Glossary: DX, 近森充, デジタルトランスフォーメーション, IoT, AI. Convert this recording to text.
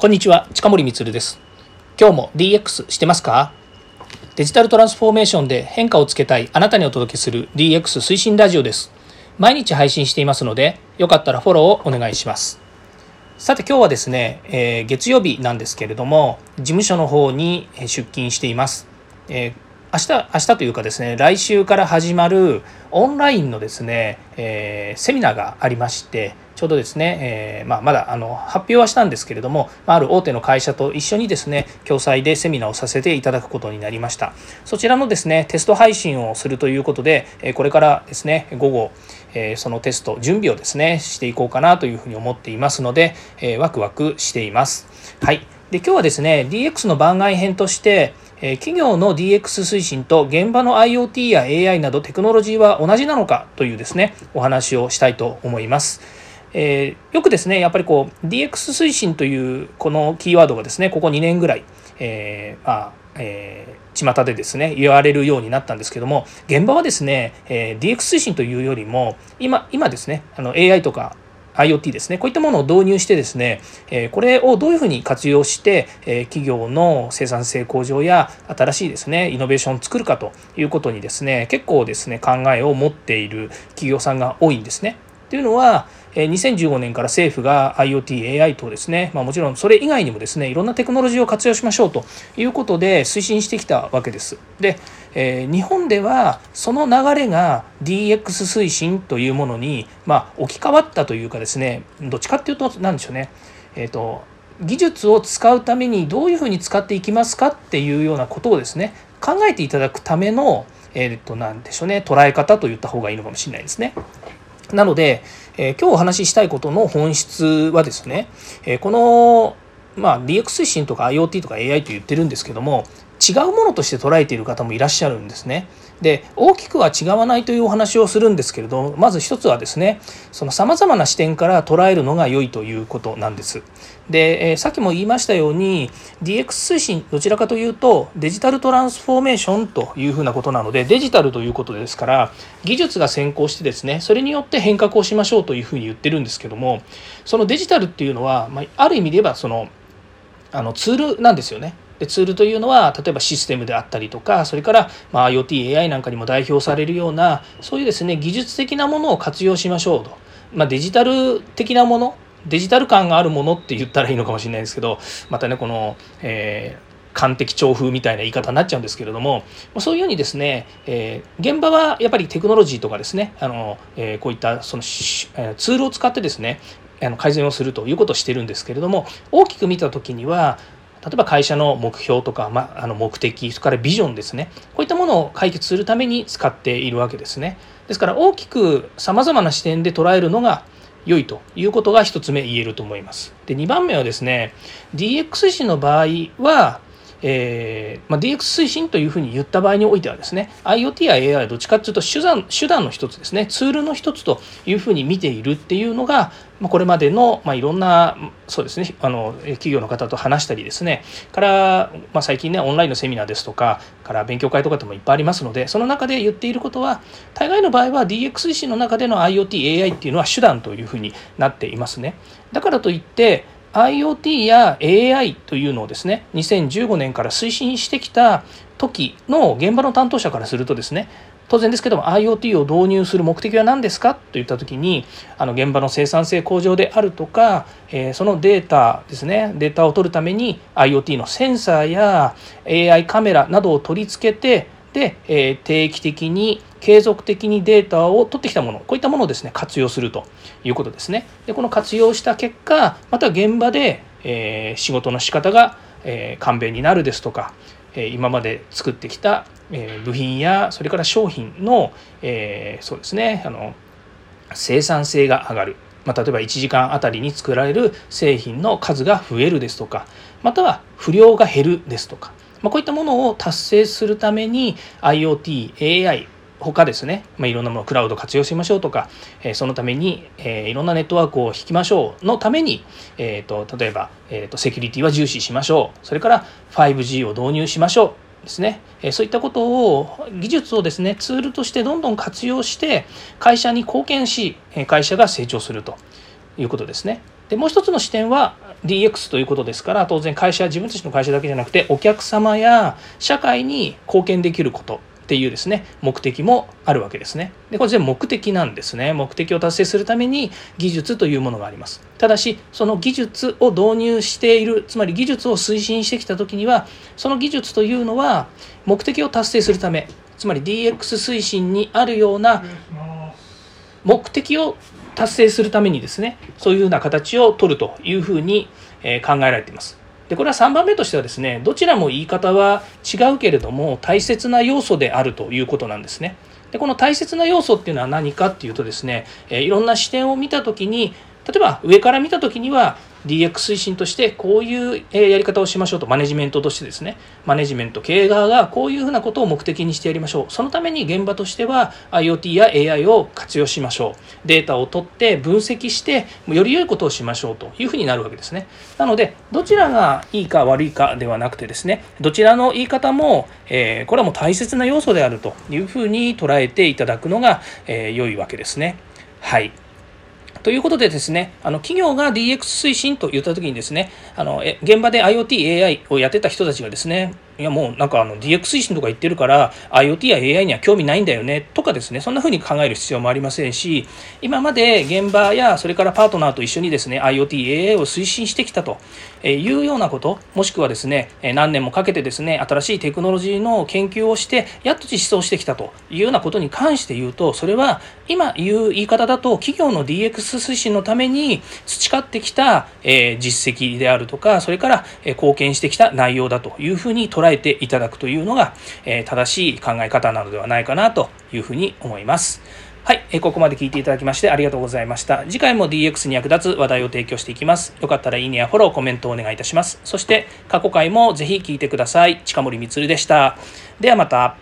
こんにちは、近森充です。今日も DX してますか？デジタルトランスフォーメーションで変化をつけたいあなたにお届けする DX 推進ラジオです。毎日配信していますので、よかったらフォローをお願いします。さて今日はですね、月曜日なんですけれども、事務所の方に出勤しています。明日というかですね、来週から始まるオンラインのですね、セミナーがありまして、ちょうどですね、まだ発表はしたんですけれども、ある大手の会社と一緒にですね、共催でセミナーをさせていただくことになりました。そちらのですね、テスト配信をするということで、これからですね、午後、そのテスト準備をですね、していこうかなというふうに思っていますので、ワクワクしています。はい。で、今日はですね、DX の番外編として、企業の DX 推進と現場の IoT や AI などテクノロジーは同じなのかというですね、お話をしたいと思います。よくですね、やっぱりこう DX 推進というこのキーワードがですね、ここ2年ぐらい、巷でですね、言われるようになったんですけども、現場はですね、DX 推進というよりも、今ですね、AI とかIoT ですね、こういったものを導入してですね、これをどういうふうに活用して企業の生産性向上や新しいですねイノベーションを作るかということにですね、結構ですね考えを持っている企業さんが多いんですね。というのは2015年から政府が IoT、AI とですね、もちろんそれ以外にもですね、いろんなテクノロジーを活用しましょうということで推進してきたわけです。で、日本ではその流れが DX 推進というものに、置き換わったというかですね、どっちかっていうと何でしょうね、技術を使うためにどういうふうに使っていきますかっていうようなことをですね、考えていただくための、何でしょうね、捉え方と言った方がいいのかもしれないですね。なので、今日お話ししたいことの本質はですね、この、DX 推進とか IoT とか AI と言ってるんですけども、違うものとして捉えている方もいらっしゃるんですね。で、大きくは違わないというお話をするんですけれども、まず一つはですね、その様々な視点から捉えるのが良いということなんです。で、さっきも言いましたように、DX 推進、どちらかというと、デジタルトランスフォーメーションというふうなことなので、デジタルということですから、技術が先行してですね、それによって変革をしましょうというふうに言ってるんですけども、そのデジタルっていうのは、ある意味で言えばその、ツールなんですよね。でツールというのは例えばシステムであったりとか、それからIoT、AI なんかにも代表されるようなそういうですね技術的なものを活用しましょうと、デジタル的なもの、デジタル感があるものって言ったらいいのかもしれないですけど、またねこの、官的調風みたいな言い方になっちゃうんですけれども、そういうようにですね、現場はやっぱりテクノロジーとかですね、こういったそのツールを使ってですね改善をするということをしてるんですけれども、大きく見た時には例えば会社の目標とか、目的、それからビジョンですね、こういったものを解決するために使っているわけですね。ですから大きくさまざまな視点で捉えるのが良いということが1つ目言えると思います。で、2番目はですね、DX 推進の場合は、DX 推進というふうに言った場合においてはですね、 IoT や AI はどっちかというと手段の一つですね、ツールの一つというふうに見ているっていうのが、これまでの、いろんなそうですね企業の方と話したりですねから、最近ねオンラインのセミナーですとかから勉強会とかでもいっぱいありますので、その中で言っていることは大概の場合は DX 推進の中での IoT、AI っていうのは手段というふうになっていますね。だからといってIoT や AI というのをですね、2015年から推進してきた時の現場の担当者からするとですね、当然ですけども IoT を導入する目的は何ですかといった時に、現場の生産性向上であるとか、そのデータですね、データを取るために IoT のセンサーや AI カメラなどを取り付けて、で、定期的に継続的にデータを取ってきたもの、こういったものをですね活用するということですね。で、この活用した結果、また現場で、仕事の仕方が、簡便になるですとか、今まで作ってきた、部品やそれから商品の、そうですね生産性が上がる。例えば1時間あたりに作られる製品の数が増えるですとか、または不良が減るですとか、こういったものを達成するために IoT、AI 他ですね、いろんなもの、クラウド活用しましょうとか、そのために、いろんなネットワークを引きましょうのために、例えば、セキュリティは重視しましょう、それから 5G を導入しましょうですね、そういったことを、技術をですねツールとしてどんどん活用して会社に貢献し、会社が成長するということですね。で、もう一つの視点は DX ということですから、当然会社、自分たちの会社だけじゃなくてお客様や社会に貢献できることっていうですね、目的もあるわけですね。でこれ全部目的なんですね。目的を達成するために技術というものがあります。ただしその技術を導入している、つまり技術を推進してきた時には、その技術というのは目的を達成するため、つまり DX 推進にあるような目的を達成するためにですね、そういうふうな形を取るというふうに考えられています。でこれは3番目としてはですね、どちらも言い方は違うけれども大切な要素であるということなんですね。でこの大切な要素っていうのは何かっていうとですね、いろんな視点を見たときに、例えば上から見たときには DX 推進としてこういうやり方をしましょうと、マネジメントとしてですね、マネジメント経営側がこういうふうなことを目的にしてやりましょう、そのために現場としては IoT や AI を活用しましょう、データを取って分析してより良いことをしましょうというふうになるわけですね。なのでどちらがいいか悪いかではなくてですね、どちらの言い方も、これはもう大切な要素であるというふうに捉えていただくのが、良いわけですね。はい、ということでですね、企業が DX 推進と言ったときにですね、現場で IoT、AI をやってた人たちがですね、いやもうなんかDX 推進とか言ってるから IoT や AI には興味ないんだよねとかですね、そんな風に考える必要もありませんし、今まで現場やそれからパートナーと一緒にですね IoT、AI を推進してきたというようなこと、もしくはですね何年もかけてですね新しいテクノロジーの研究をしてやっと実装してきたというようなことに関して言うと、それは今言う言い方だと企業の DX 推進のために培ってきた実績であるとか、それから貢献してきた内容だというふうに捉えていただくというのが正しい考え方なのではないかなというふうに思います。はい、ここまで聞いていただきましてありがとうございました。次回も DX に役立つ話題を提供していきます。よかったらいいねやフォロー、コメントをお願いいたします。そして過去回もぜひ聞いてください。近森光でした。ではまた。